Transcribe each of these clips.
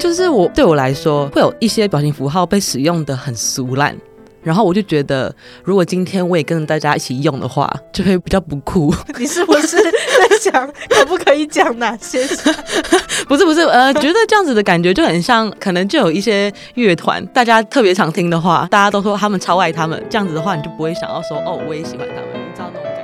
就是对我来说，会有一些表情符号被使用的很俗烂，然后我就觉得如果今天我也跟大家一起用的话就会比较不酷。你是不是在想可不可以讲哪些不是觉得这样子的感觉就很像，可能就有一些乐团大家特别常听的话，大家都说他们超爱他们，这样子的话你就不会想要说哦我也喜欢他们，你知道那种感觉。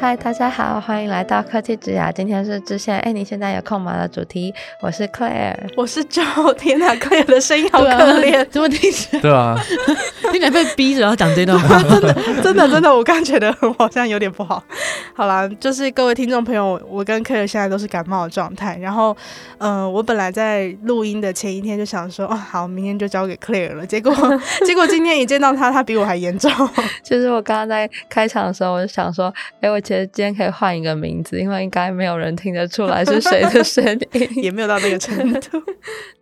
嗨，大家好，欢迎来到科技职涯。今天是支线，哎，你现在有空吗的主题。我是 Claire， 我是 Jo。 天哪， Claire 的声音好可怜，怎么听起来？对啊，听起来被逼着要讲这段话。真的，我刚觉得我好像有点不好。好啦，就是各位听众朋友，我跟 Claire 现在都是感冒的状态。然后，我本来在录音的前一天就想说，哦，好，明天就交给 Claire 了。结果今天一见到他比我还严重。就是我刚刚在开场的时候，我就想说，哎，我其实今天可以换一个名字，因为应该没有人听得出来是谁的声音，也没有到那个程度。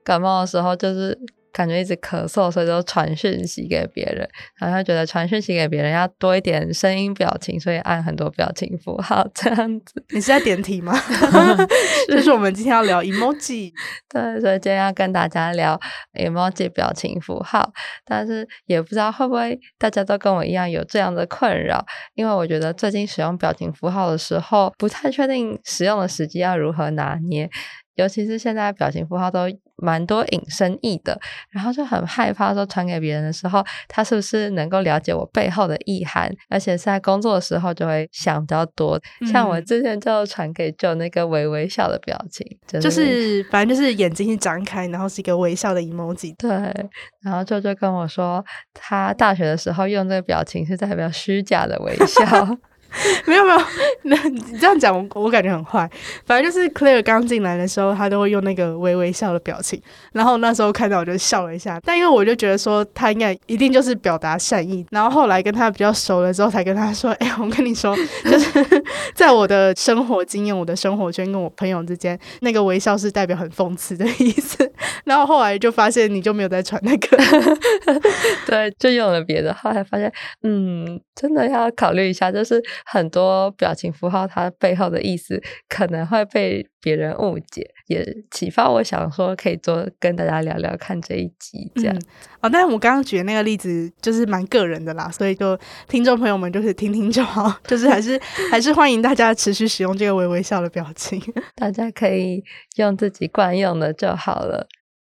感冒的时候就是感觉一直咳嗽，所以就传讯息给别人，然后觉得传讯息给别人要多一点声音表情，所以按很多表情符号这样子。你是在点题吗？就是我们今天要聊 emoji。 对，所以今天要跟大家聊 emoji 表情符号，但是也不知道会不会大家都跟我一样有这样的困扰，因为我觉得最近使用表情符号的时候不太确定使用的时机要如何拿捏，尤其是现在表情符号都蛮多引申义的，然后就很害怕说传给别人的时候他是不是能够了解我背后的意涵，而且是在工作的时候就会想比较多。像我之前就传给Jo那个微微笑的表情，就是反正就是眼睛是张开，然后是一个微笑的 emoji。 对，然后Jo跟我说他大学的时候用这个表情是代表虚假的微笑。没有，你这样讲 我感觉很坏。反正就是 Claire 刚进来的时候她都会用那个微微笑的表情，然后那时候看到我就笑了一下，但因为我就觉得说她应该一定就是表达善意，然后后来跟她比较熟了之后才跟她说，哎，我跟你说就是在我的生活经验，我的生活圈跟我朋友之间，那个微笑是代表很讽刺的意思。然后后来就发现你就没有再传那个。对，就用了别的，后来发现真的要考虑一下，就是很多表情符号它背后的意思可能会被别人误解，也启发我想说可以多跟大家聊聊看这一集这样。但是我刚刚举的那个例子就是蛮个人的啦，所以就听众朋友们就是听听就好，就是还是欢迎大家持续使用这个微微笑的表情。大家可以用自己惯用的就好了。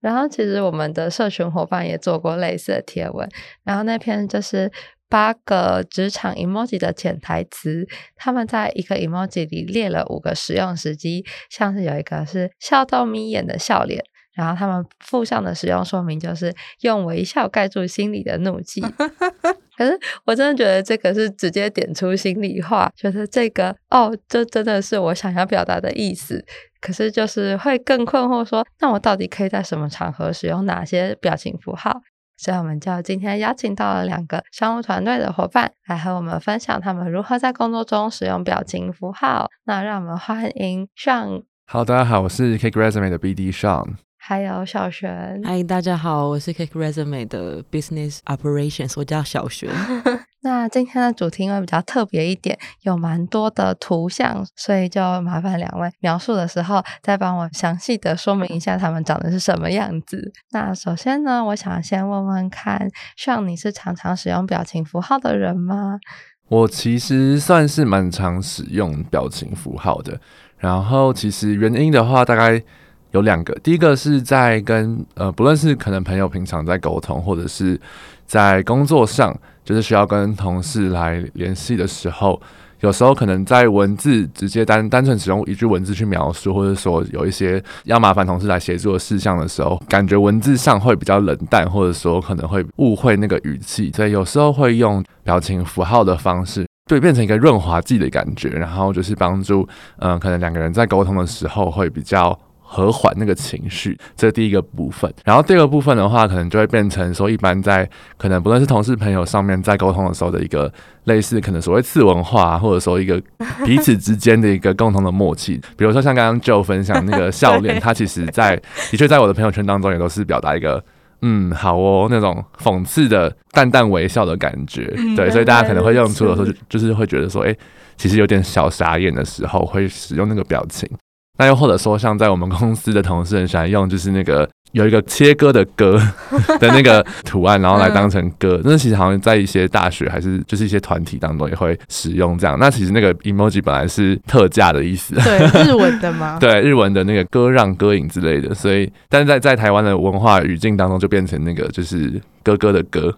然后其实我们的社群伙伴也做过类似的贴文，然后那篇就是8个职场 emoji 的潜台词，他们在一个 emoji 里列了5个使用时机，像是有一个是笑到眯眼的笑脸，然后他们附上的使用说明就是用微笑盖住心里的怒气。可是我真的觉得这个是直接点出心里话，觉得这个这真的是我想要表达的意思。可是就是会更困惑说，那我到底可以在什么场合使用哪些表情符号？所以我们就今天邀请到了2个商务团队的伙伴来和我们分享他们如何在工作中使用表情符号。那让我们欢迎 Sean。 好，大家好，我是 CakeResume 的 BD Sean。 还有小璇。嗨，大家好，我是 CakeResume 的 Business Operations， 我叫小璇。那今天的主题因为比较特别一点，有蛮多的图像，所以就麻烦2位描述的时候再帮我详细的说明一下他们长得是什么样子。那首先呢，我想先问问看，像你是常常使用表情符号的人吗？我其实算是蛮常使用表情符号的，然后其实原因的话大概有2个，第一个是在跟不论是可能朋友平常在沟通，或者是在工作上就是需要跟同事来联系的时候，有时候可能在文字直接单纯使用一句文字去描述，或者说有一些要麻烦同事来协助的事项的时候，感觉文字上会比较冷淡，或者说可能会误会那个语气，所以有时候会用表情符号的方式，对，变成一个润滑剂的感觉，然后就是帮助可能2个人在沟通的时候会比较和缓那个情绪，这是第一个部分。然后第二个部分的话，可能就会变成说一般在可能不论是同事朋友上面在沟通的时候的一个类似可能所谓次文化，或者说一个彼此之间的一个共同的默契。比如说像刚刚 Jo 分享那个笑脸，他其实在的确在我的朋友圈当中也都是表达一个嗯好哦那种讽刺的淡淡微笑的感觉、嗯、对，所以大家可能会用出的时候就是会觉得说、欸、其实有点小傻眼的时候会使用那个表情。那又或者说像在我们公司的同事很喜欢用就是那个有一个切割的割的那个图案然后来当成割，那其实好像在一些大学还是就是一些团体当中也会使用这样。那其实那个 emoji 本来是特价的意思，对日文的吗？对日文的那个割让割引之类的，所以但是 在台湾的文化语境当中就变成那个就是哥哥的哥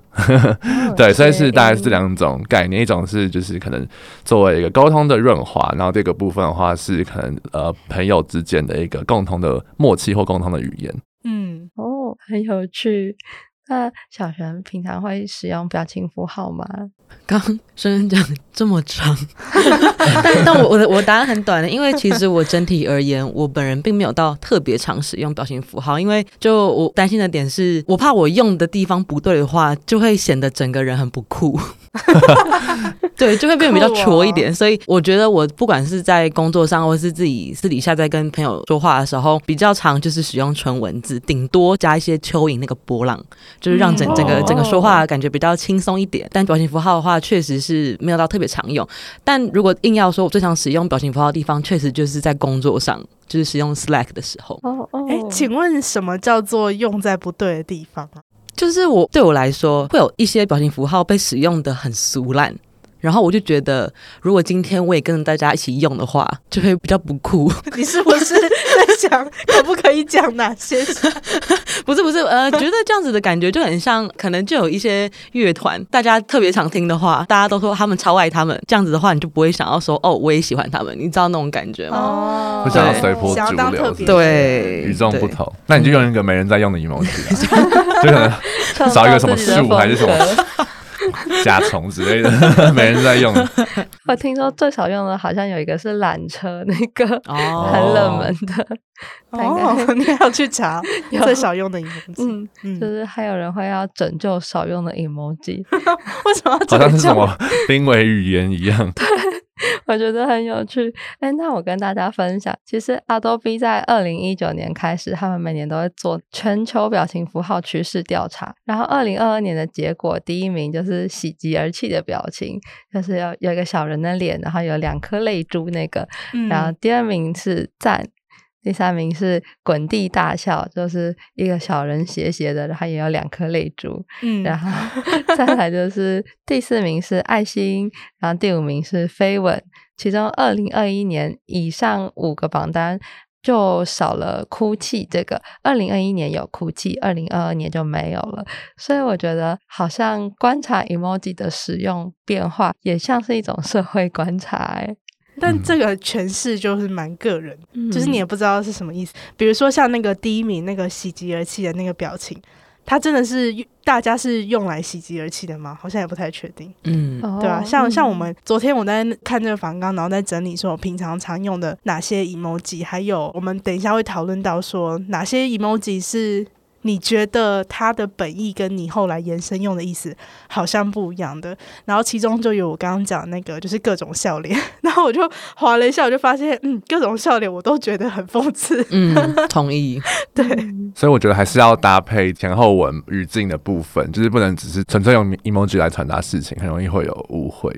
对，所以是大概是这两种概念，一种是就是可能作为一个沟通的润滑，然后这个部分的话是可能朋友之间的一个共同的默契或共同的语言。嗯哦，很有趣。那小璇平常会使用表情符号吗？刚璇讲这么长但 我答案很短的，因为其实我整体而言我本人并没有到特别常使用表情符号，因为就我担心的点是我怕我用的地方不对的话就会显得整个人很不酷对，就会变得比较挫一点、哦、所以我觉得我不管是在工作上或是自己私底下在跟朋友说话的时候比较常就是使用纯文字，顶多加一些蚯蚓那个波浪，就是让整个说话感觉比较轻松一点。但表情符号的话确实是没有到特别常用，但如果硬要说我最常使用表情符号的地方确实就是在工作上，就是使用 Slack 的时候。请问什么叫做用在不对的地方啊？就是对我来说会有一些表情符号被使用的很俗烂，然后我就觉得如果今天我也跟着大家一起用的话就会比较不酷。你是不是在想可不可以讲哪些不是觉得这样子的感觉就很像可能就有一些乐团大家特别常听的话，大家都说他们超爱他们，这样子的话你就不会想要说哦我也喜欢他们，你知道那种感觉吗？不想要随波逐流，对与众不同。那你就用一个没人在用的 emoji 就可能少一个什么树还是什么甲虫之类的没人在用我听说最少用的好像有一个是缆车那个很冷门的你要去查最少用的 emoji、就是还有人会要拯救少用的 emoji 为什么要拯救？好像是什么濒危语言一样对，我觉得很有趣。那我跟大家分享，其实 Adobe 在2019年开始他们每年都会做全球表情符号趋势调查，然后2022年的结果第一名就是喜极而泣的表情，就是有一个小人的脸然后有2颗泪珠那个、然后第二名是赞，第三名是滚地大笑，就是一个小人斜斜的然后也有2颗泪珠、然后再来就是第四名是爱心，然后第5名是飞吻。其中2021年以上5个榜单就少了哭泣，这个2021年有哭泣2022年就没有了，所以我觉得好像观察 emoji 的使用变化也像是一种社会观察欸。但这个诠释就是蛮个人、就是你也不知道是什么意思。比如说像那个第一名那个喜极而泣的那个表情，它真的是大家是用来喜极而泣的吗？好像也不太确定。对啊，像我们昨天我在看这个访纲，然后在整理说我平常常用的哪些 emoji， 还有我们等一下会讨论到说哪些 emoji 是你觉得它的本意跟你后来延伸用的意思好像不一样的，然后其中就有我刚刚讲那个就是各种笑脸，然后我就滑了一下，我就发现各种笑脸我都觉得很讽刺。同意对，所以我觉得还是要搭配前后文语境的部分，就是不能只是纯粹用 emoji 来传达事情，很容易会有误会。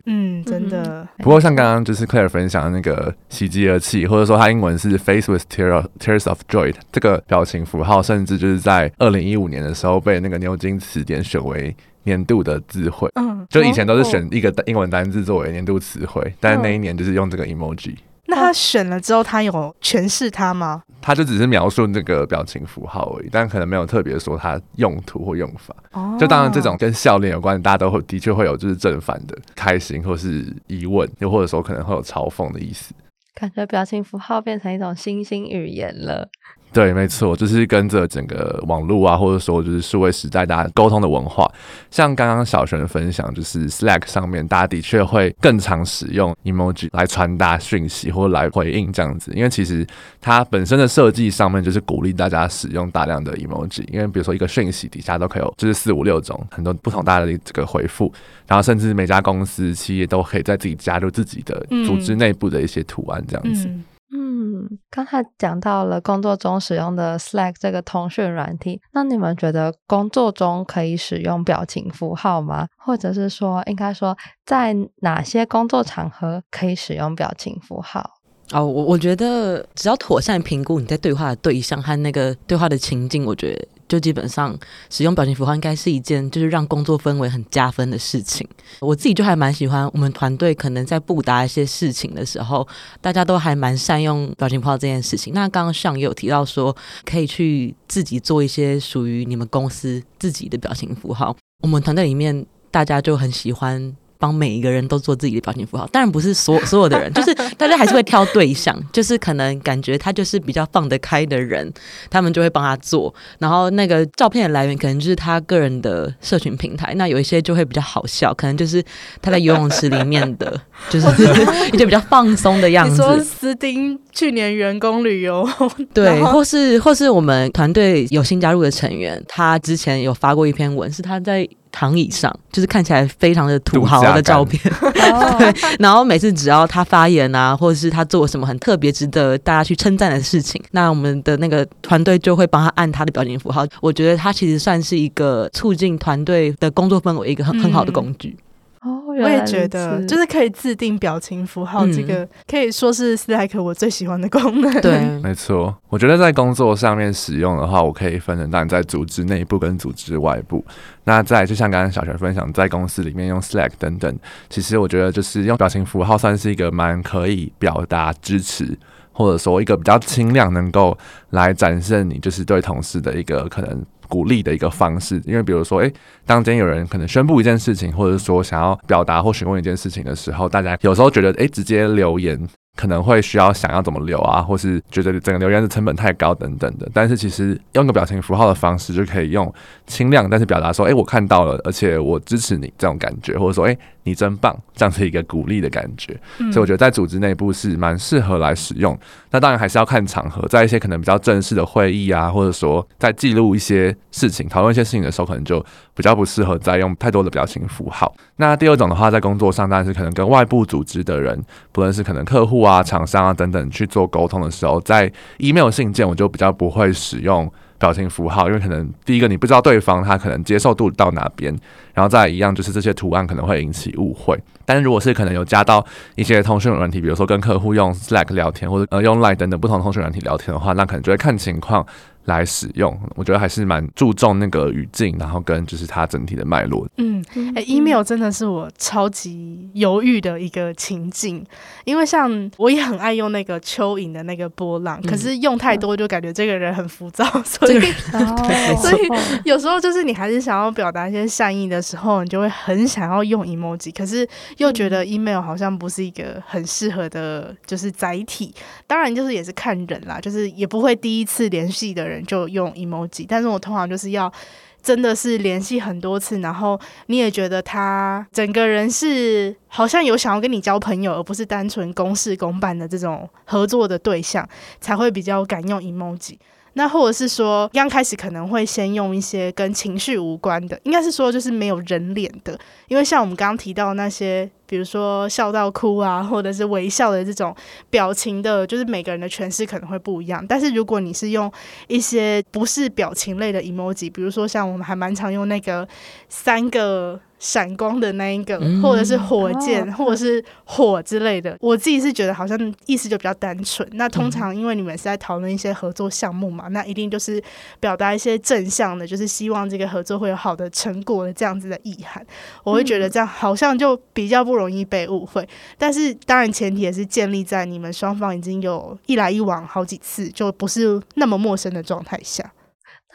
真的。不过像刚刚就是 Claire 分享的那个喜极而泣，或者说它英文是 Face with Tears of Joy， 这个表情符号甚至就是在2015年的时候被那个牛津词典选为年度的字汇，就以前都是选一个英文单字作为年度词汇，但那一年就是用这个 emoji。那他选了之后他有诠释它吗？他就只是描述这个表情符号而已，但可能没有特别说它用途或用法。就当然这种跟笑脸有关大家都会的确会有就是正反的开心或是疑问，又或者说可能会有嘲讽的意思。感觉表情符号变成一种新兴语言了。对，没错，就是跟着整个网络啊，或者说就是数位时代大家沟通的文化。像刚刚小璇分享，就是 Slack 上面大家的确会更常使用 emoji 来传达讯息或来回应这样子，因为其实它本身的设计上面就是鼓励大家使用大量的 emoji， 因为比如说一个讯息底下都可以有就是4、5、6种很多不同大家的这个回复，然后甚至每家公司企业都可以在自己加入自己的组织内部的一些图案这样子。刚才讲到了工作中使用的 Slack 这个通讯软体，那你们觉得工作中可以使用表情符号吗？或者是说应该说在哪些工作场合可以使用表情符号？哦，我觉得只要妥善评估你在对话的对象和那个对话的情境，我觉得就基本上使用表情符号应该是一件就是让工作氛围很加分的事情。我自己就还蛮喜欢我们团队可能在布达一些事情的时候，大家都还蛮善用表情符号这件事情。那刚刚Sean也有提到说可以去自己做一些属于你们公司自己的表情符号，我们团队里面大家就很喜欢帮每一个人都做自己的表情符号，当然不是 所有的人，就是大家还是会挑对象，就是可能感觉他就是比较放得开的人，他们就会帮他做。然后那个照片的来源可能就是他个人的社群平台，那有一些就会比较好笑，可能就是他在游泳池里面的就是一些比较放松的样子。你说斯丁去年员工旅游，对，或是我们团队有新加入的成员，他之前有发过一篇文，是他在躺椅上，就是看起来非常的土豪的照片对，然后每次只要他发言啊，或者是他做什么很特别值得大家去称赞的事情，那我们的那个团队就会帮他按他的表情符号。我觉得他其实算是一个促进团队的工作氛围一个 很好的工具。我也觉得就是可以自定表情符号，这个可以说是 Slack 我最喜欢的功能。对，没错。我觉得在工作上面使用的话，我可以分成当然在组织内部跟组织外部。那再来就像刚刚小璇分享，在公司里面用 Slack 等等，其实我觉得就是用表情符号算是一个蛮可以表达支持，或者说一个比较轻量能够来展现你就是对同事的一个可能鼓励的一个方式。因为比如说当今天有人可能宣布一件事情，或者说想要表达或询问一件事情的时候，大家有时候觉得直接留言可能会需要想要怎么留啊，或是觉得整个留言的成本太高等等的，但是其实用个表情符号的方式就可以用轻量但是表达说我看到了，而且我支持你这种感觉，或者说你真棒，这样是一个鼓励的感觉。所以我觉得在组织内部是蛮适合来使用。那当然还是要看场合，在一些可能比较正式的会议啊，或者说在记录一些事情讨论一些事情的时候，可能就比较不适合再用太多的表情符号。那第二种的话，在工作上当然是可能跟外部组织的人，不论是可能客户啊、厂商啊等等去做沟通的时候，在 email 信件我就比较不会使用表情符号，因为可能第一个你不知道对方他可能接受度到哪边，然后再一样就是这些图案可能会引起误会。但是如果是可能有加到一些通讯软体，比如说跟客户用 Slack 聊天，或者用 Line 等等不同通讯软体聊天的话，那可能就会看情况来使用。我觉得还是蛮注重那个语境，然后跟就是它整体的脉络。email 真的是我超级犹豫的一个情境，因为像我也很爱用那个蚯蚓的那个波浪，可是用太多就感觉这个人很浮躁，所以有时候就是你还是想要表达一些善意的时候，你就会很想要用 emoji， 可是又觉得 email 好像不是一个很适合的就是载体。当然就是也是看人啦，就是也不会第一次联系的人就用 emoji， 但是我通常就是要真的是联系很多次，然后你也觉得他整个人是好像有想要跟你交朋友，而不是单纯公事公办的这种合作的对象，才会比较敢用 emoji。那或者是说刚开始可能会先用一些跟情绪无关的，应该是说就是没有人脸的，因为像我们刚刚提到那些比如说笑到哭啊，或者是微笑的这种表情的，就是每个人的诠释可能会不一样。但是如果你是用一些不是表情类的 emoji， 比如说像我们还蛮常用那个三个闪光的那一个，或者是火箭，或者是火之类的，我自己是觉得好像意思就比较单纯。那通常因为你们是在讨论一些合作项目嘛，那一定就是表达一些正向的，就是希望这个合作会有好的成果的这样子的意涵。我会觉得这样好像就比较不容易被误会，但是当然前提也是建立在你们双方已经有一来一往好几次，就不是那么陌生的状态下。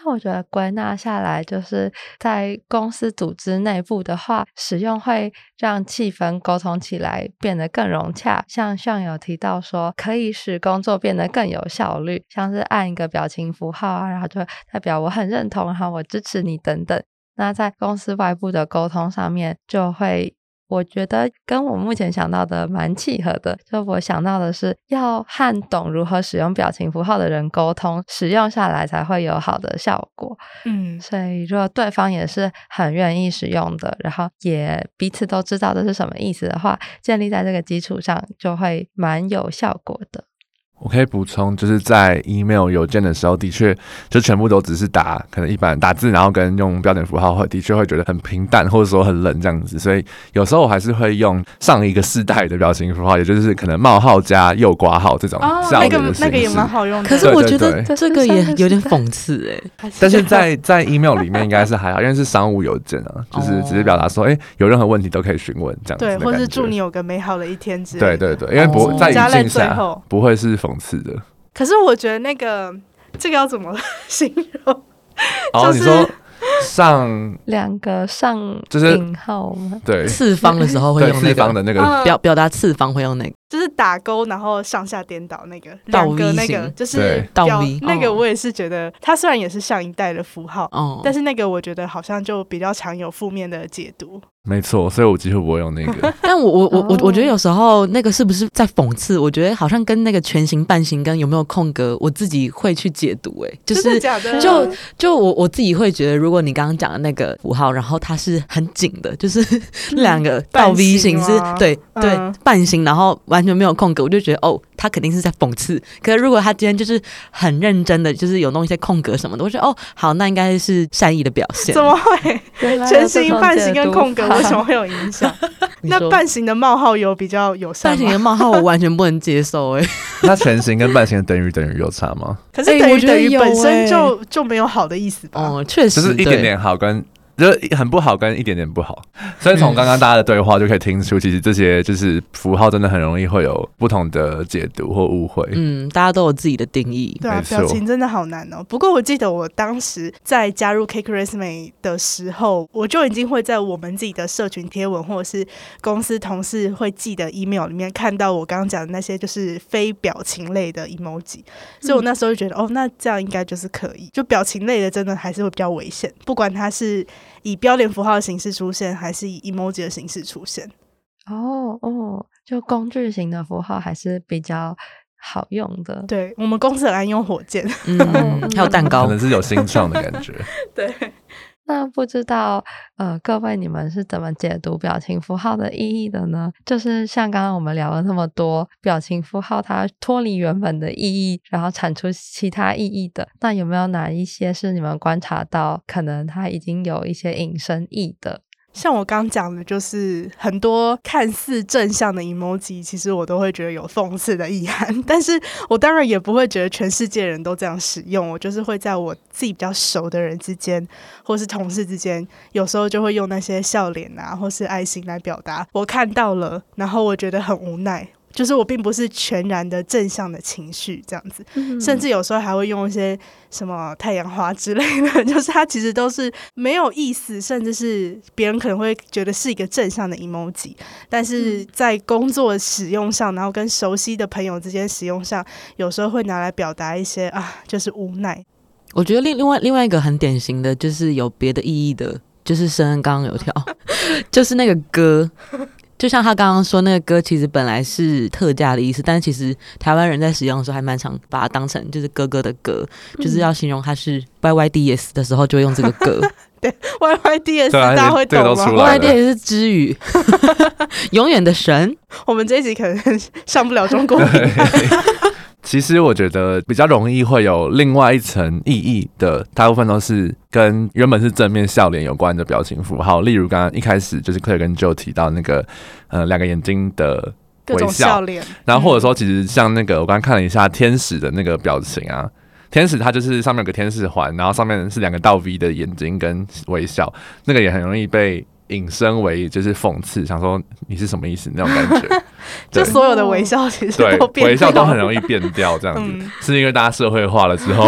那我觉得归纳下来，就是在公司组织内部的话，使用会让气氛沟通起来变得更融洽。像Sean有提到说可以使工作变得更有效率，像是按一个表情符号啊，然后就代表我很认同，然后我支持你等等。那在公司外部的沟通上面，就会我觉得跟我目前想到的蛮契合的，就我想到的是要和懂如何使用表情符号的人沟通，使用下来才会有好的效果。所以如果对方也是很愿意使用的，然后也彼此都知道这是什么意思的话，建立在这个基础上就会蛮有效果的。我可以补充，就是在 email 邮件的时候，的确就全部都只是打可能一般打字，然后跟用标点符号，的确会觉得很平淡，或者说很冷这样子。所以有时候我还是会用上一个世代的表情符号，也就是可能冒号加右括号这种笑脸的形式。那个也蛮好用的。可是我觉得这个也有点讽刺哎。但是在 email 里面应该是还好，因为是商务邮件啊，就是只是表达说，哎，有任何问题都可以询问这样子的感觉。对，或是祝你有个美好的一天之类的。对对对，因为在语境下不会是讽刺的。可是我觉得这个要怎么形容？哦，就是你说两个引号吗？对，次方的时候会用那个，次方的那个表达次方会用那个，就是打勾然后上下颠倒那个倒 V 型，就是倒 V 那个。我也是觉得它虽然也是上一代的符号，但是那个我觉得好像就比较常有负面的解读。没错，所以我几乎不会用那个。但我觉得有时候那个是不是在讽刺？我觉得好像跟那个全形、半形跟有没有空格，我自己会去解读。真的假的？就我自己会觉得，如果你刚刚讲的那个符号，然后它是很紧的，就是两个倒 V 型是对对半形，然后完全没有空格，我就觉得哦，他肯定是在讽刺。可是如果他今天就是很认真的，就是有弄一些空格什么的，我觉得哦，好，那应该是善意的表现。怎么会？全形、半形跟空格。为什么会有影响？那半形的冒号有比较友善吗？半形的冒号我完全不能接受那全形跟半形的等于有差吗？可是等于等于本身就没有好的意思吧？哦，确实，就是一点点好跟就是很不好跟一点点不好，所以从刚刚大家的对话就可以听出，其实这些就是符号真的很容易会有不同的解读或误会。大家都有自己的定义。对啊，表情真的好难哦。不过我记得我当时在加入 CakeResume 的时候，我就已经会在我们自己的社群贴文或者是公司同事会寄的 email 里面看到我刚刚讲的那些就是非表情类的 emoji， 所以我那时候就觉得哦，那这样应该就是可以。就表情类的真的还是会比较危险，不管它是以标点符号的形式出现还是以 emoji 的形式出现。就工具型的符号还是比较好用的。对，我们公司很爱用火箭，还有蛋糕，可能是有新创的感觉。对，那不知道各位你们是怎么解读表情符号的意义的呢？就是像刚刚我们聊了那么多表情符号它脱离原本的意义然后产出其他意义的，那有没有哪一些是你们观察到可能它已经有一些引申意的？像我刚讲的，就是很多看似正向的 emoji 其实我都会觉得有讽刺的意涵，但是我当然也不会觉得全世界人都这样使用。我就是会在我自己比较熟的人之间或是同事之间，有时候就会用那些笑脸啊或是爱心来表达我看到了然后我觉得很无奈，就是我并不是全然的正向的情绪这样子。甚至有时候还会用一些什么太阳花之类的，就是它其实都是没有意思，甚至是别人可能会觉得是一个正向的 emoji， 但是在工作使用上然后跟熟悉的朋友之间使用上，有时候会拿来表达一些就是无奈。我觉得另外一个很典型的就是有别的意义的，就是深恩刚刚有跳就是那个歌，就像他刚刚说那个歌其实本来是特价的意思，但其实台湾人在使用的时候还蛮常把它当成就是哥哥的歌，就是要形容他是 YYDS 的时候就会用这个歌对 YYDS 大家会懂吗？ YYDS 是支语永远的神。我们这一集可能上不了中国平台其实我觉得比较容易会有另外一层意义的，大部分都是跟原本是正面笑脸有关的表情符号，例如刚刚一开始就是 Claire 跟 Joe 提到那个两个眼睛的微笑，然后或者说其实像那个我刚刚看了一下天使的那个表情啊，天使它就是上面有个天使环，然后上面是两个倒 V 的眼睛跟微笑，那个也很容易被引申为就是讽刺，想说你是什么意思那种感觉就所有的微笑其实都变掉，微笑都很容易变掉这样子是因为大家社会化了之后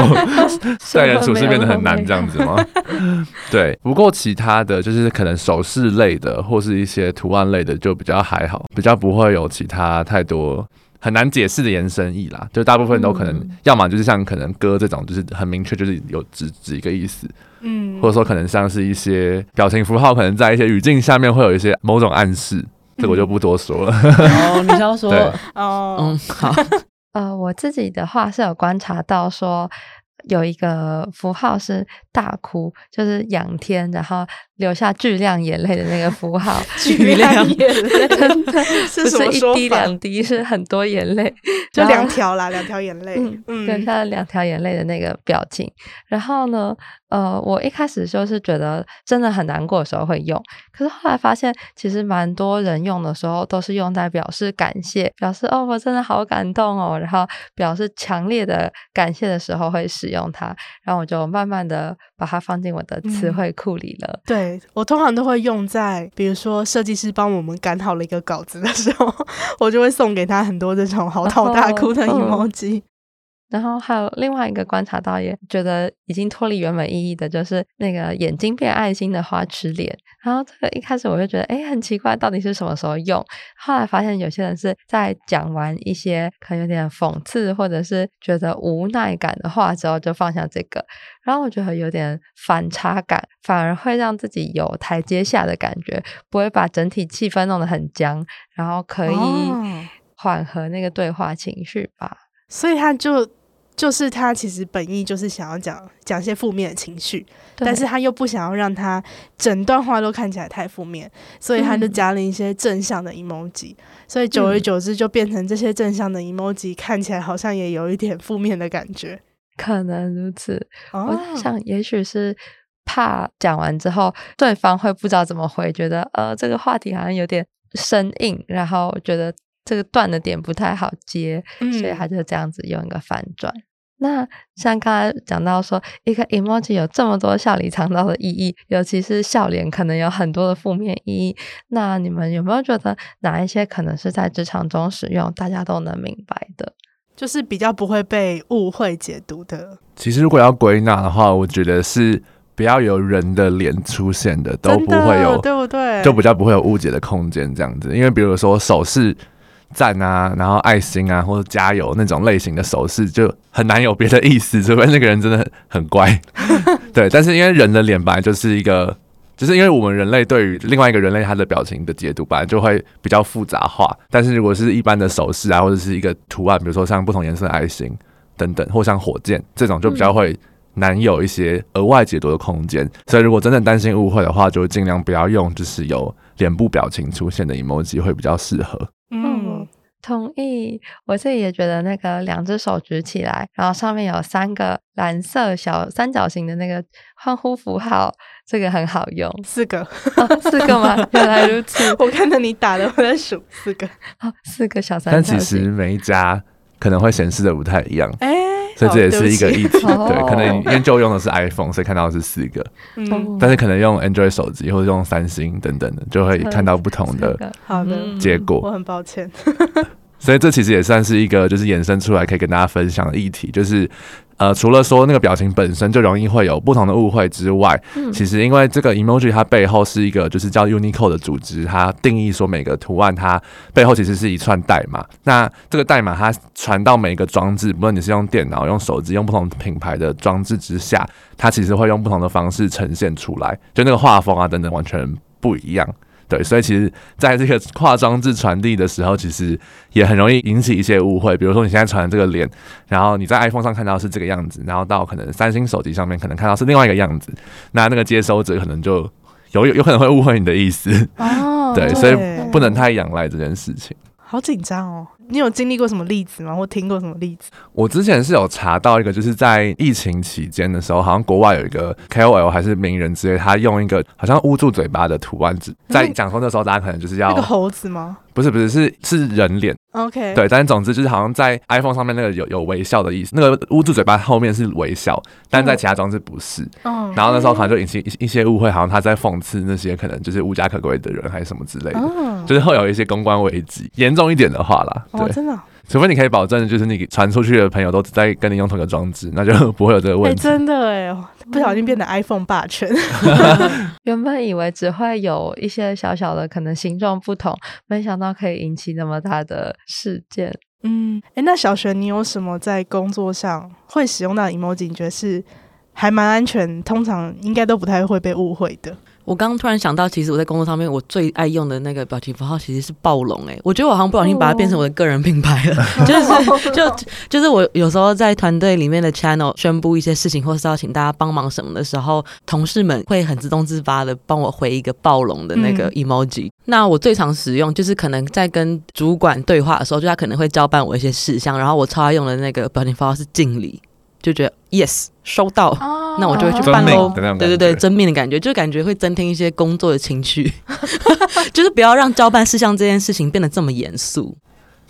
待人处事变得很难这样子吗？对，不过其他的就是可能手势类的或是一些图案类的就比较还好，比较不会有其他太多很难解释的延伸意啦，就大部分都可能要么就是像可能歌这种就是很明确就是有指一个意思，或者说可能像是一些表情符号可能在一些语境下面会有一些某种暗示，这个我就不多说了哦，你要说好我自己的话是有观察到说有一个符号是大哭，就是仰天然后流下巨量眼泪的那个符号。巨量眼泪是什么说法？不是一滴两滴，是很多眼泪，就两条啦，两条眼泪，流下两条眼泪的那个表情。然后呢我一开始就是觉得真的很难过的时候会用，可是后来发现其实蛮多人用的时候都是用在表示感谢，表示哦我真的好感动哦，然后表示强烈的感谢的时候会使用它，然后我就慢慢的把它放进我的词汇库里了。对，我通常都会用在比如说设计师帮我们赶好了一个稿子的时候，我就会送给他很多这种嚎啕大哭的 emoji。然后还有另外一个观察到也觉得已经脱离原本意义的，就是那个眼睛变爱心的花痴脸。然后这个一开始我就觉得很奇怪到底是什么时候用，后来发现有些人是在讲完一些可能有点讽刺或者是觉得无奈感的话之后就放下这个，然后我觉得有点反差感，反而会让自己有台阶下的感觉，不会把整体气氛弄得很僵，然后可以缓和那个对话情绪吧。所以他就是他其实本意就是想要讲一些负面的情绪，但是他又不想要让他整段话都看起来太负面，所以他就加了一些正向的 emoji。 所以久而久之就变成这些正向的 emoji 看起来好像也有一点负面的感觉，可能如此。我想也许是怕讲完之后对方会不知道怎么回，觉得这个话题好像有点生硬，然后觉得这个断的点不太好接，所以他就这样子用一个反转。那像刚才讲到说一个 emoji 有这么多笑里藏刀的意义，尤其是笑脸可能有很多的负面意义，那你们有没有觉得哪一些可能是在职场中使用大家都能明白的，就是比较不会被误会解读的？其实如果要归纳的话，我觉得是不要有人的脸出现的都不会有，对不对？就比较不会有误解的空间这样子。因为比如说手势赞啊，然后爱心啊，或者加油那种类型的手势就很难有别的意思，除非那个人真的很乖对，但是因为人的脸本来就是一个，就是因为我们人类对于另外一个人类他的表情的解读本来就会比较复杂化，但是如果是一般的手势啊，或者是一个图案，比如说像不同颜色的爱心等等，或像火箭这种，就比较会难有一些额外解读的空间。所以如果真的担心误会的话，就尽量不要用就是有脸部表情出现的 emoji 会比较适合。同意，我自己也觉得那个两只手举起来，然后上面有三个蓝色小三角形的那个欢呼符号，这个很好用。四个四个吗？原来如此我看到你打了，我在数四个四个小三角形，但其实每一家可能会显示的不太一样，所以这也是一个议题。对，可能研究用的是 iPhone 所以看到的是四个，但是可能用 Android 手机或者用三星等等的就会看到不同的结果。我很抱歉所以这其实也算是一个就是衍生出来可以跟大家分享的议题，就是除了说那个表情本身就容易会有不同的误会之外，其实因为这个 emoji 它背后是一个就是叫 Unicode 的组织，它定义说每个图案它背后其实是一串代码，那这个代码它传到每个装置，不论你是用电脑用手机用不同品牌的装置之下，它其实会用不同的方式呈现出来，就那个画风啊等等完全不一样。对，所以其实在这个跨装置传递的时候，其实也很容易引起一些误会。比如说你现在传这个脸，然后你在 iPhone 上看到是这个样子，然后到可能三星手机上面可能看到是另外一个样子，那个接收者可能就有可能会误会你的意思。对，所以不能太仰赖这件事情。好紧张哦！你有经历过什么例子吗？或听过什么例子？我之前是有查到一个，就是在疫情期间的时候，好像国外有一个 KOL 还是名人之类，他用一个好像捂住嘴巴的图案在讲说那时候大家可能就是要那个猴子吗？不是，是人脸。OK， 对，但是总之就是好像在 iPhone 上面那个有微笑的意思，那个捂住嘴巴后面是微笑，但在其他装置不是。然后那时候可能就引起一些误会，好像他在讽刺那些可能就是无家可归的人还是什么之类的，就是会有一些公关危机，严重一点的话啦，对，真的。除非你可以保证就是你传出去的朋友都在跟你用同一个装置，那就不会有这个问题。真的不小心变得 iPhone 霸权原本以为只会有一些小小的可能形状不同，没想到可以引起那么大的事件。那小璇你有什么在工作上会使用到 emoji 你觉得是还蛮安全，通常应该都不太会被误会的？我刚刚突然想到，其实我在工作上面我最爱用的那个表情符号其实是暴龙欸，我觉得我好像不小心把它变成我的个人品牌了，就是我有时候在团队里面的 channel 宣布一些事情或是要请大家帮忙什么的时候，同事们会很自动自发的帮我回一个暴龙的那个 emoji。那我最常使用就是可能在跟主管对话的时候，就他可能会交办我一些事项，然后我超爱用的那个表情符号是敬礼，就觉得 yes 收到，哦，那我就会去办咯。对对对，真命的感觉，就感觉会增添一些工作的情绪，就是不要让交办事项这件事情变得这么严肃。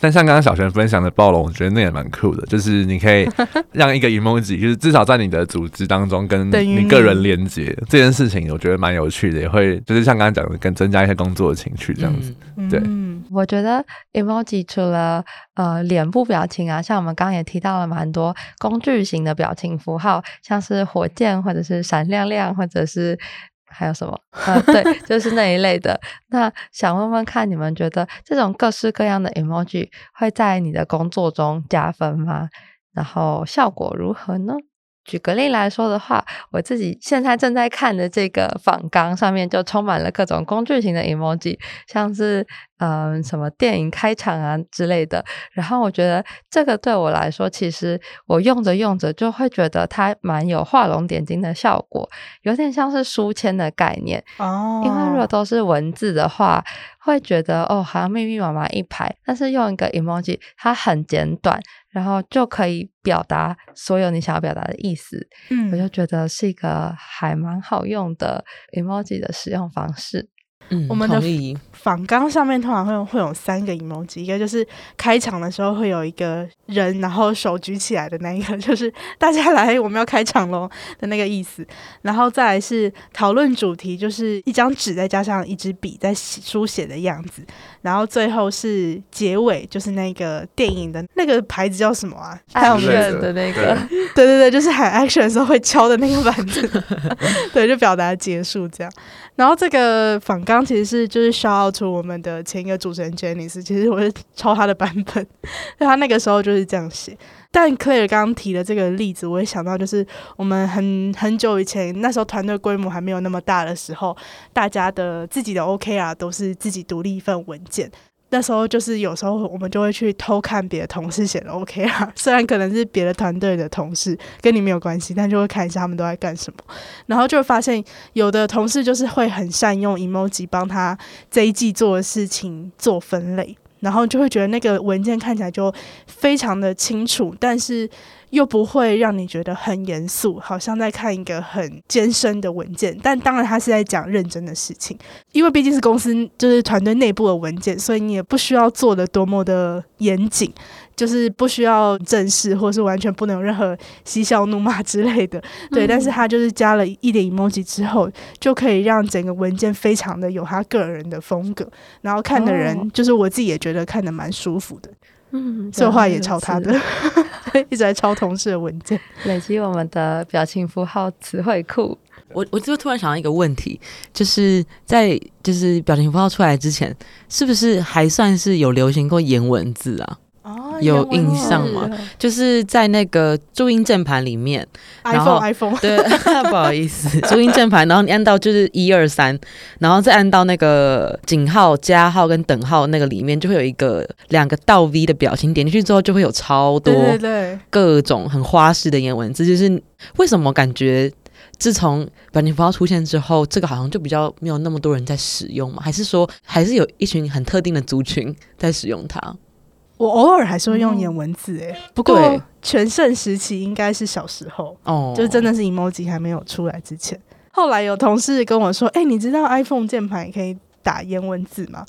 但像刚刚小璇分享的暴龙，我觉得那也蛮酷的，就是你可以让一个 emoji 就是至少在你的组织当中跟你个人连接这件事情，我觉得蛮有趣的，也会就是像刚刚讲的跟增加一些工作的情绪这样子，对。我觉得 emoji 除了脸部表情啊，像我们刚刚也提到了蛮多工具型的表情符号，像是火箭或者是闪亮亮或者是还有什么对，就是那一类的。那想问问看，你们觉得这种各式各样的 emoji 会在你的工作中加分吗？然后效果如何呢？举个例来说的话，我自己现在正在看的这个访纲上面就充满了各种工具型的 emoji， 像是什么电影开场啊之类的。然后我觉得这个对我来说，其实我用着用着就会觉得它蛮有画龙点睛的效果，有点像是书签的概念哦。因为如果都是文字的话，会觉得哦好像密密麻麻一排，但是用一个 emoji 它很简短，然后就可以表达所有你想要表达的意思，我就觉得是一个还蛮好用的 emoji 的使用方式。我们的访纲上面通常会有三个 emoji， 一个就是开场的时候会有一个人然后手举起来的那一个，就是大家来我们要开场咯的那个意思。然后再来是讨论主题，就是一张纸再加上一支笔在书写的样子。然后最后是结尾，就是那个电影的那个牌子叫什么啊， action 的那个，对对对，就是喊 action 的时候会敲的那个板子对，就表达结束这样。然后这个访纲其实是就是 shout out to 我们的前一个主持人 Janice， 其实我是抄她的版本，她那个时候就是这样写。但 Claire 刚刚提的这个例子，我也想到就是我们很久以前，那时候团队规模还没有那么大的时候，大家的自己的 OKR 都是自己独立一份文件。那时候就是有时候我们就会去偷看别的同事写的 OKR， 虽然可能是别的团队的同事跟你没有关系，但就会看一下他们都在干什么。然后就会发现有的同事就是会很善用 emoji 帮他这一季做的事情做分类，然后就会觉得那个文件看起来就非常的清楚，但是又不会让你觉得很严肃，好像在看一个很艰深的文件。但当然他是在讲认真的事情，因为毕竟是公司就是团队内部的文件，所以你也不需要做的多么的严谨，就是不需要正式或是完全不能有任何嬉笑怒骂之类的，对。但是他就是加了一点 emoji 之后，就可以让整个文件非常的有他个人的风格，然后看的人，就是我自己也觉得看得蛮舒服的。所以话也抄他的一直在抄同事的文件，累积我们的表情符号词汇库。我就突然想到一个问题，就是在表情符号出来之前，是不是还算是有流行过颜文字啊？有印象吗？就是在那个注音键盘里面 iPhone 对不好意思，注音键盘，然后你按到就是123，然后再按到那个井号加号跟等号，那个里面就会有一个2个倒 V 的表情，点进去之后就会有超多各种很花式的颜文字。就是为什么感觉自从表情符号出现之后，这个好像就比较没有那么多人在使用吗？还是说还是有一群很特定的族群在使用它？我偶尔还是会用颜文字耶，不过全盛时期应该是小时候，就真的是 emoji 还没有出来之前。后来有同事跟我说，你知道 iPhone 键盘也可以打颜文字吗？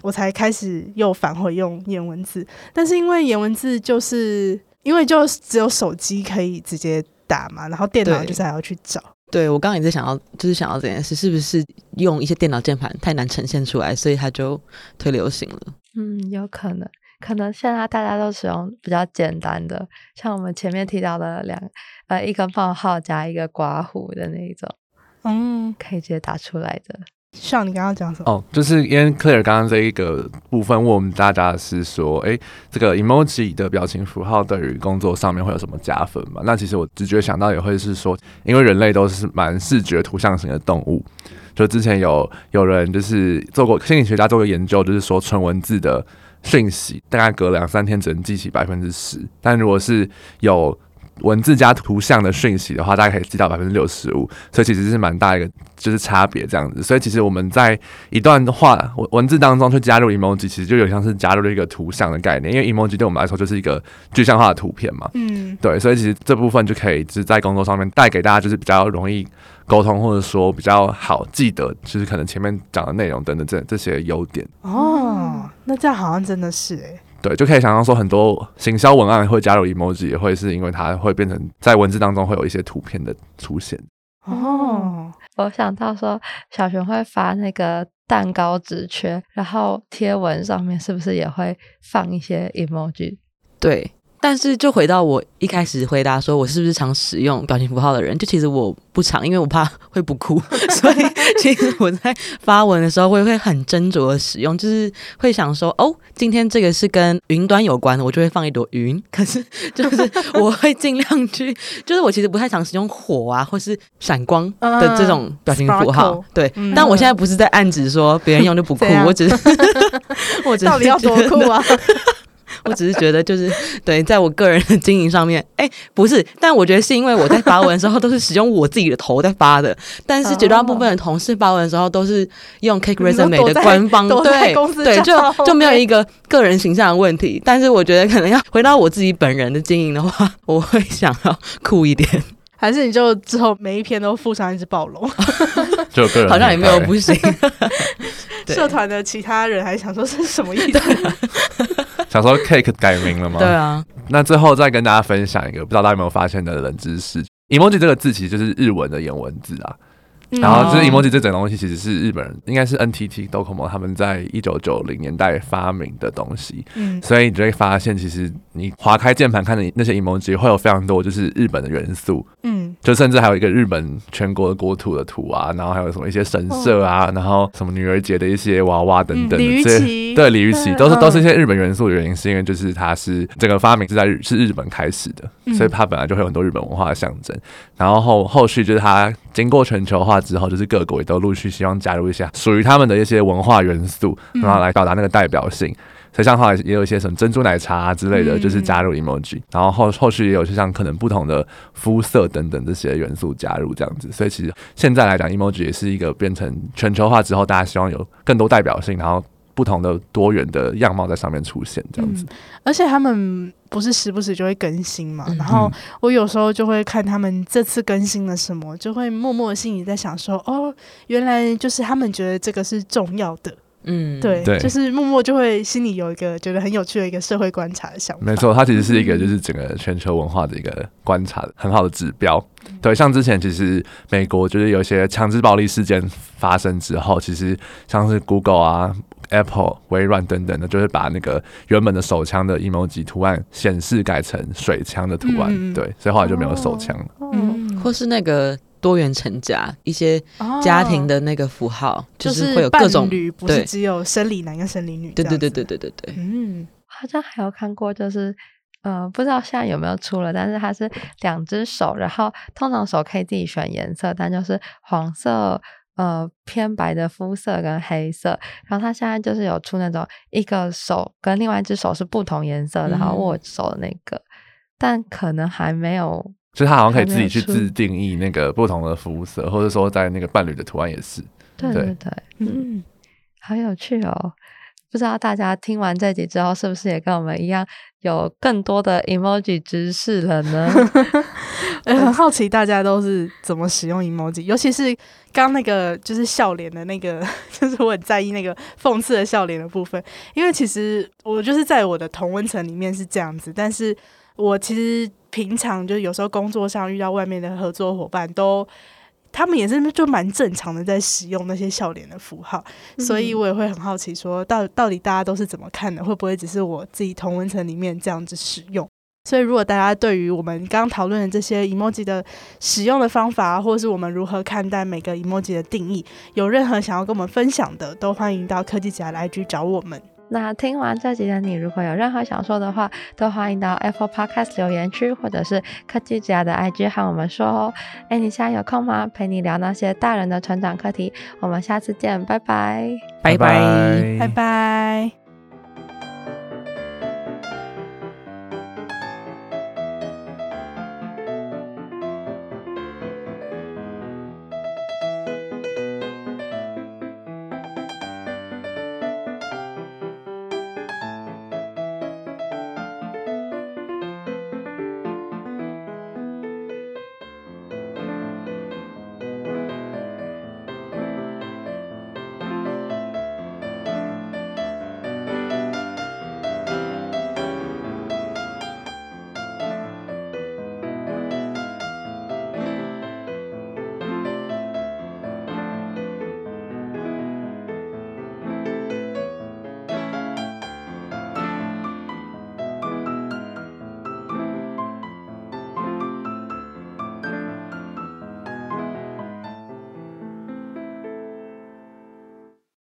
我才开始又返回用颜文字。但是因为颜文字就是因为就只有手机可以直接打嘛，然后电脑就是还要去找。对，我刚刚也在想到，就是想到这件事，是不是用一些电脑键盘太难呈现出来，所以它就退流行了？有可能。现在大家都使用比较简单的，像我们前面提到的一个冒号加一个刮胡的那一种，可以直接打出来的。像你刚刚讲什么？哦，就是因为 Claire 刚刚这一个部分问我们大家是说，哎，这个 emoji 的表情符号对于工作上面会有什么加分嘛？那其实我直觉想到也会是说，因为人类都是蛮视觉图像型的动物。就之前有人就是做过心理学家做过研究，就是说纯文字的讯息大概隔两三天只能记起 10%， 但如果是有文字加图像的讯息的话，大概可以记到 65%， 所以其实是蛮大一个就是差别这样子。所以其实我们在一段话文字当中去加入 emoji， 其实就有像是加入了一个图像的概念，因为 emoji 对我们来说就是一个具象化的图片嘛。嗯，对，所以其实这部分就可以就是在工作上面带给大家就是比较容易沟通，或者说比较好记得，就是可能前面讲的内容等等这些优点。哦，那这样好像真的是耶。对，就可以想象说很多行销文案会加入 emoji， 也会是因为它会变成在文字当中会有一些图片的出现。哦，我想到说小璇会发那个蛋糕职缺，然后贴文上面是不是也会放一些 emoji？ 对，但是就回到我一开始回答说我是不是常使用表情符号的人，就其实我不常，因为我怕会不哭，所以其实我在发文的时候会很斟酌的使用，就是会想说哦，今天这个是跟云端有关的，我就会放一朵云。可是就是我会尽量去，就是我其实不太常使用火啊或是闪光的这种表情符号。对，但我现在不是在暗指说别人用就不酷，我只是到底要多酷啊？我只是觉得就是对，在我个人的经营上面，哎，不是，但我觉得是因为我在发文的时候都是使用我自己的头在发的，但是绝大部分的同事发文的时候都是用 CakeResume 的官方，对对，就没有一个个人形象的问题。但是我觉得可能要回到我自己本人的经营的话，我会想要酷一点。还是你就之后每一篇都附上一只暴龙？就个人好像也没有不行。社团的其他人还想说是什么意思？想说 Cake 改名了吗？对啊。那最后再跟大家分享一个不知道大家有没有发现的冷知识， emoji 这个字其实就是日文的颜文字啊。然后就是 emoji 这种东西其实是日本人，应该是 NTT Docomo 他们在1990年代发明的东西。所以你就会发现其实你滑开键盘看的那些 emoji 会有非常多就是日本的元素。就甚至还有一个日本全国的国土的图啊，然后还有什么一些神社啊，然后什么女儿节的一些娃娃等等的。对，鲤鱼旗都是一些日本元素的原因，是因为就是它是整个发明是日本开始的，所以它本来就会有很多日本文化的象征。然后后续就是它经过全球化之后，就是各国也都陆续希望加入一下属于他们的一些文化元素，然后来表达那个代表性。所以像后来也有一些什么珍珠奶茶啊之类的，就是加入 emoji， 然后后续也有像可能不同的肤色等等这些元素加入这样子。所以其实现在来讲 emoji 也是一个变成全球化之后，大家希望有更多代表性，然后不同的多元的样貌在上面出现这样子。而且他们不是时不时就会更新嘛，然后我有时候就会看他们这次更新了什么，就会默默的心里在想说，哦，原来就是他们觉得这个是重要的。对，就是默默就会心里有一个觉得很有趣的一个社会观察的想法。没错，它其实是一个就是整个全球文化的一个观察很好的指标。对，像之前其实美国就是有一些强制暴力事件发生之后，其实像是 Google 啊、Apple、微软等等的，就是把那个原本的手枪的 emoji 图案显示改成水枪的图案。对，所以后来就没有手枪了。或是那个多元成家一些家庭的那个符号，就是会有各种伴侣，不是只有生理男跟生理女。对。好像还有看过，就是不知道现在有没有出了，但是它是两只手，然后通常手可以自己选颜色，但就是黄色、偏白的肤色跟黑色。然后它现在就是有出那种一个手跟另外一只手是不同颜色，然后握手的那个，但可能还没有。就是他好像可以自己去自定义那个不同的肤色，或者说在那个伴侣的图案也是。对，好有趣哦！不知道大家听完这集之后，是不是也跟我们一样有更多的 emoji 知识了呢？很好奇大家都是怎么使用 emoji， 尤其是刚那个就是笑脸的那个，就是我很在意那个讽刺的笑脸的部分，因为其实我就是在我的同温层里面是这样子，但是我其实平常就有时候工作上遇到外面的合作伙伴都他们也是就蛮正常的在使用那些笑脸的符号，所以我也会很好奇说到底大家都是怎么看的，会不会只是我自己同温层里面这样子使用。所以如果大家对于我们刚刚讨论的这些 emoji 的使用的方法，或是我们如何看待每个 emoji 的定义，有任何想要跟我们分享的，都欢迎到科技起来的 IG 找我们。那听完这集的你，如果有任何想说的话，都欢迎到 Apple Podcast 留言区，或者是科技职涯的 IG 和我们说哦。哎，你现在有空吗？陪你聊那些大人的成长课题。我们下次见，拜拜，拜拜，拜拜。